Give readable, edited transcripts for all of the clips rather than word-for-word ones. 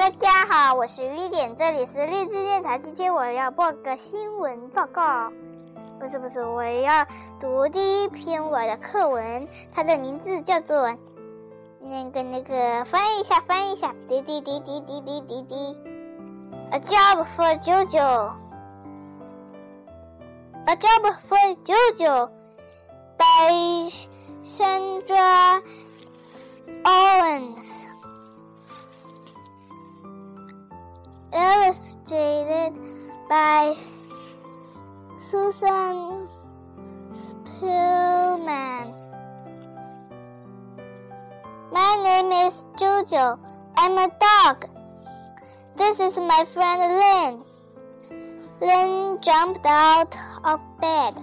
大家好，我是雨点，这里是励志电台。今天我要报个新闻报告，不是，我要读第一篇我的课文，它的名字叫做那个，翻译一下，滴滴滴 ，A job for Jojo， A job for Jojo by Shandra Owens.Illustrated by Susan Spillman. My name is Jojo. I'm a dog. This is my friend Lin. Lin jumped out of bed.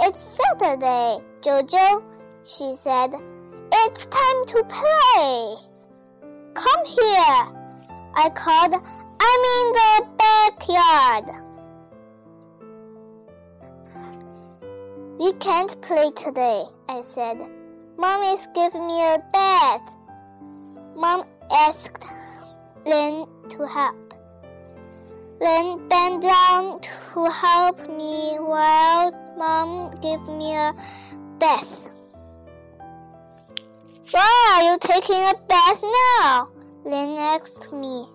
It's Saturday, Jojo, she said. It's time to play. Come here.I called, I'm in the backyard. We can't play today, I said. Mommy's giving me a bath. Mom asked Lin to help. Lin bent down to help me while Mom gave me a bath. Why are you taking a bath now?Lin asked me.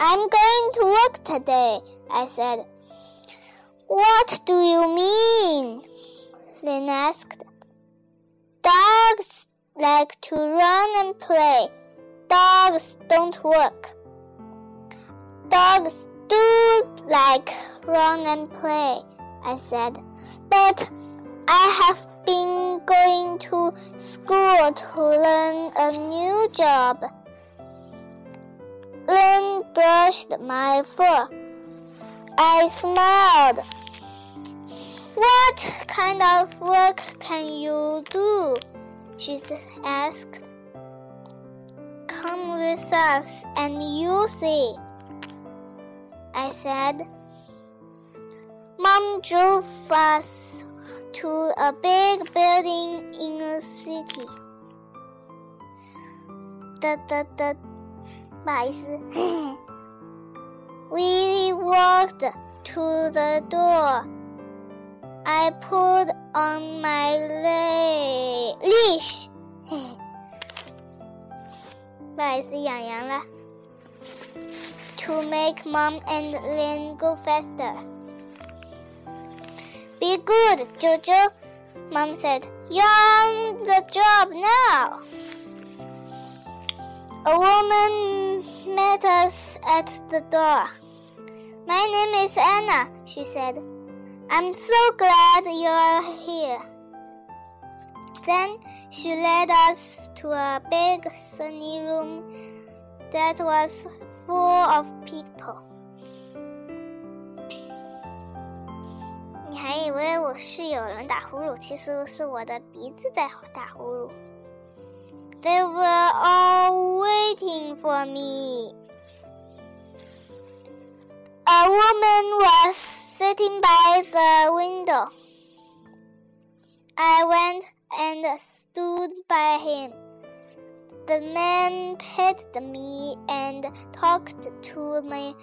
I'm going to work today, I said. What do you mean? Lin asked. Dogs like to run and play. Dogs don't work. Dogs do like run and play, I said. But I have been going to school to learn a new job. Lin brushed my fur. I smiled. What kind of work can you do? She asked. Come with us and you'll see, I said. Mom drove us to a big building in a city. 不好意思。We walked to the door. I pulled on my leash. 不好意思，痒痒了。To make Mom and Lin go faster.Be good, Jojo, Mom said. You're on the job now. A woman met us at the door. My name is Ana, she said. I'm so glad you're here. Then she led us to a big sunny room that was full of people.你还以为我是有人打呼噜，其实是我的鼻子在打呼噜。They were all waiting for me. A woman was sitting by the window. I went and stood by him. The man petted me and talked to me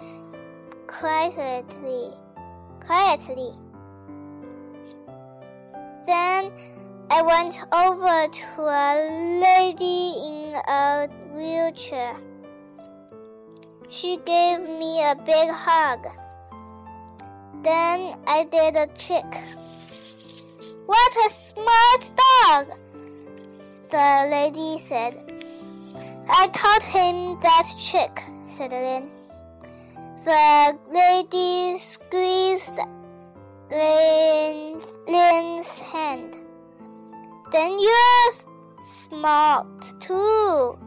quietly.Then I went over to a lady in a wheelchair. She gave me a big hug. Then I did a trick. What a smart dog! The lady said. I taught him that trick, said Lin. The lady squeezed Lin's hand. Then you're smart too,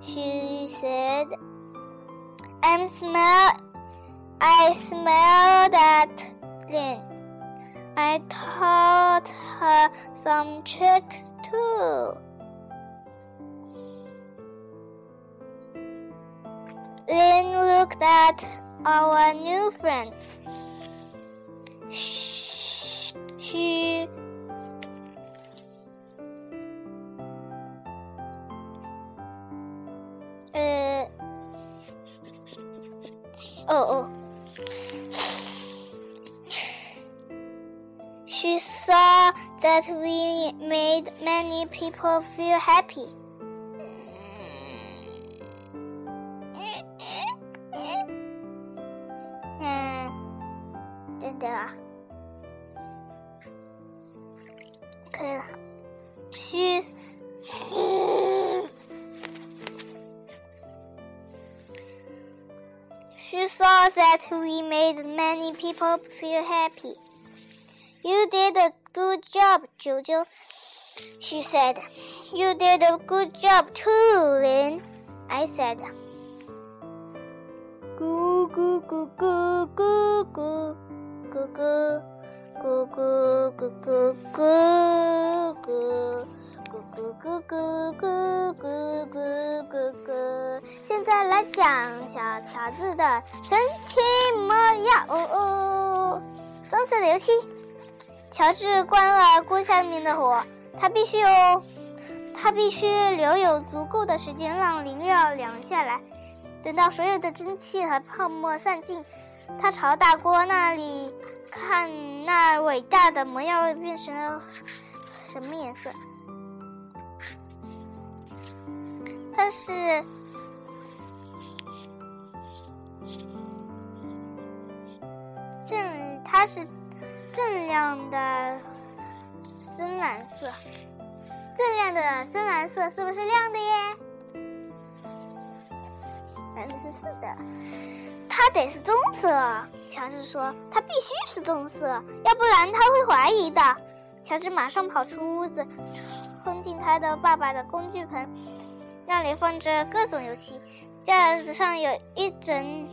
she said. I smiled at Lin. I taught her some tricks too. Lin looked at our new friends. Oh. She saw that we made many people feel happy. She saw that we made many people feel happy. You did a good job, Jojo, she said. You did a good job too, Lin, I said. Goo goo goo goo goo goo goo goo goo goo goo goo goo goo goo goo goo goo goo。 现在来讲小乔治的神奇魔药哦，棕色的油漆。乔治关了锅下面的火，他必须留有足够的时间让灵药凉下来。等到所有的蒸汽和泡沫散尽，他朝大锅那里看，那伟大的魔药变成了什么颜色？它是锃亮的深蓝色。锃亮的深蓝色是不是亮的耶？是的，它得是棕色。乔治说，它必须是棕色，要不然他会怀疑的。乔治马上跑出屋子，冲进他的爸爸的工具盆，那里放着各种油漆，架子上有整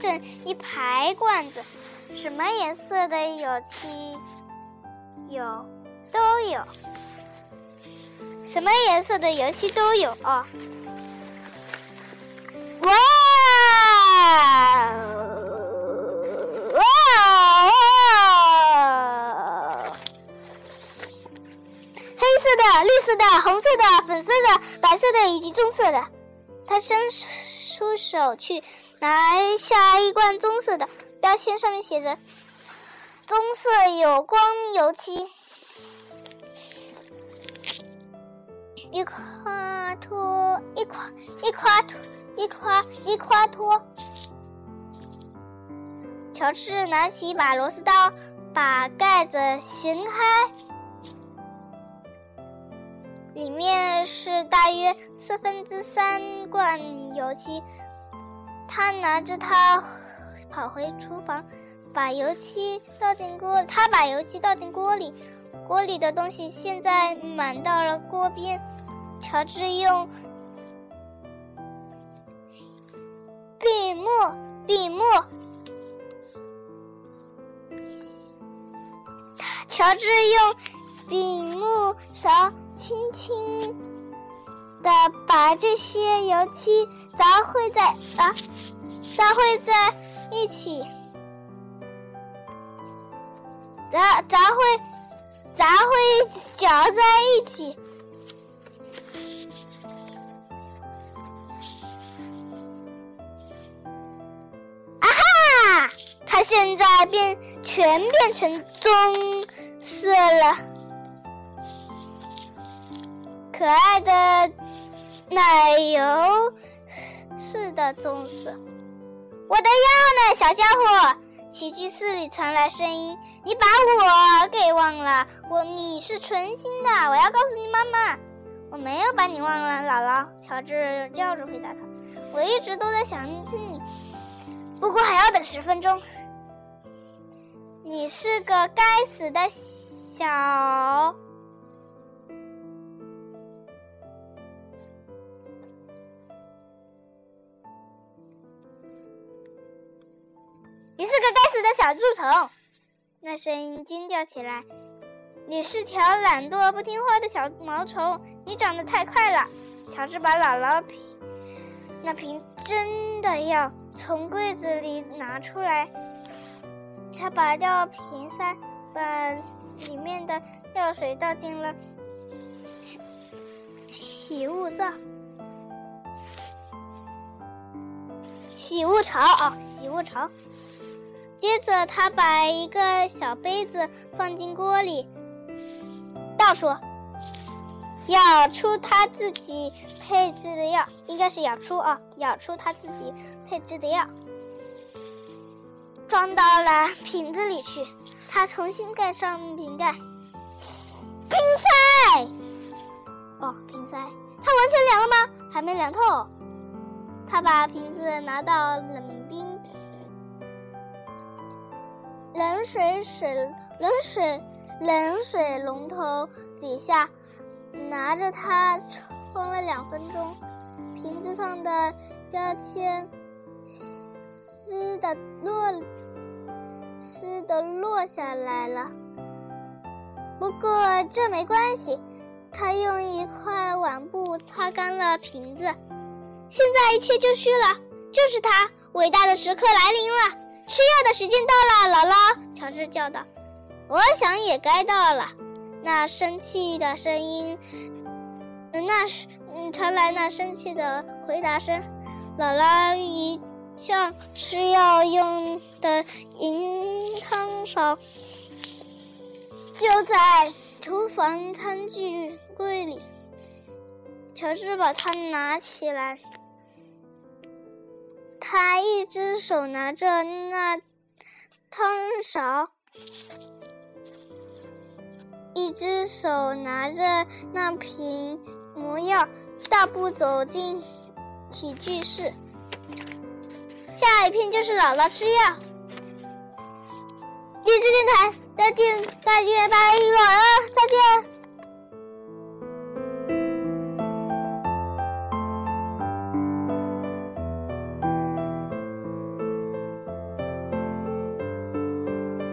整一排罐子，什么颜色的油漆都有，什么颜色的油漆都有哦！哇！黑色的、绿色的、红色的、粉色的、白色的以及棕色的。他伸出手去拿下一罐棕色的，标签上面写着棕色有光油漆。一夸脱。乔治拿起一把螺丝刀，把盖子旋开，里面是大约3/4罐油漆。他拿着它跑回厨房，把油漆倒进锅里，锅里的东西现在满到了锅边。乔治用笔木勺轻轻地把这些油漆搅在一起。啊哈！它现在全变成棕色了。可爱的奶油似的棕色。我的药呢，小家伙？起居室里传来声音，你把我给忘了，你是存心的，我要告诉你妈妈。我没有把你忘了，姥姥，乔治叫着回答他。我一直都在想念你，不过还要等10分钟。你是个该死的小蛀虫！那声音惊叫起来。你是条懒惰不听话的小毛虫，你长得太快了。乔治把姥姥那瓶真的药从柜子里拿出来，他拔掉瓶塞，把里面的药水倒进了洗物皂。洗物槽啊，洗物槽。接着他把一个小杯子放进锅里，倒数，舀出他自己配制的药，应该是舀出啊，舀出他自己配制的药，装到了瓶子里去。他重新盖上瓶盖，瓶塞，哦，瓶塞，他完全凉了吗？还没凉透。他把瓶子拿到冷水龙头底下，拿着它冲了2分钟。瓶子上的标签湿的落下来了，不过这没关系。他用一块碗布擦干了瓶子。现在一切就绪了，就是他伟大的时刻来临了。吃药的时间到了，姥姥，乔治叫道。我想也该到了。那生气的声音，传来那生气的回答声。姥姥一向吃药用的银汤勺就在厨房餐具柜里。乔治把它拿起来。他一只手拿着那汤勺，一只手拿着那瓶魔药，大步走进起居室。下一片就是姥姥吃药。地质电台，再见，拜拜，晚安，再见。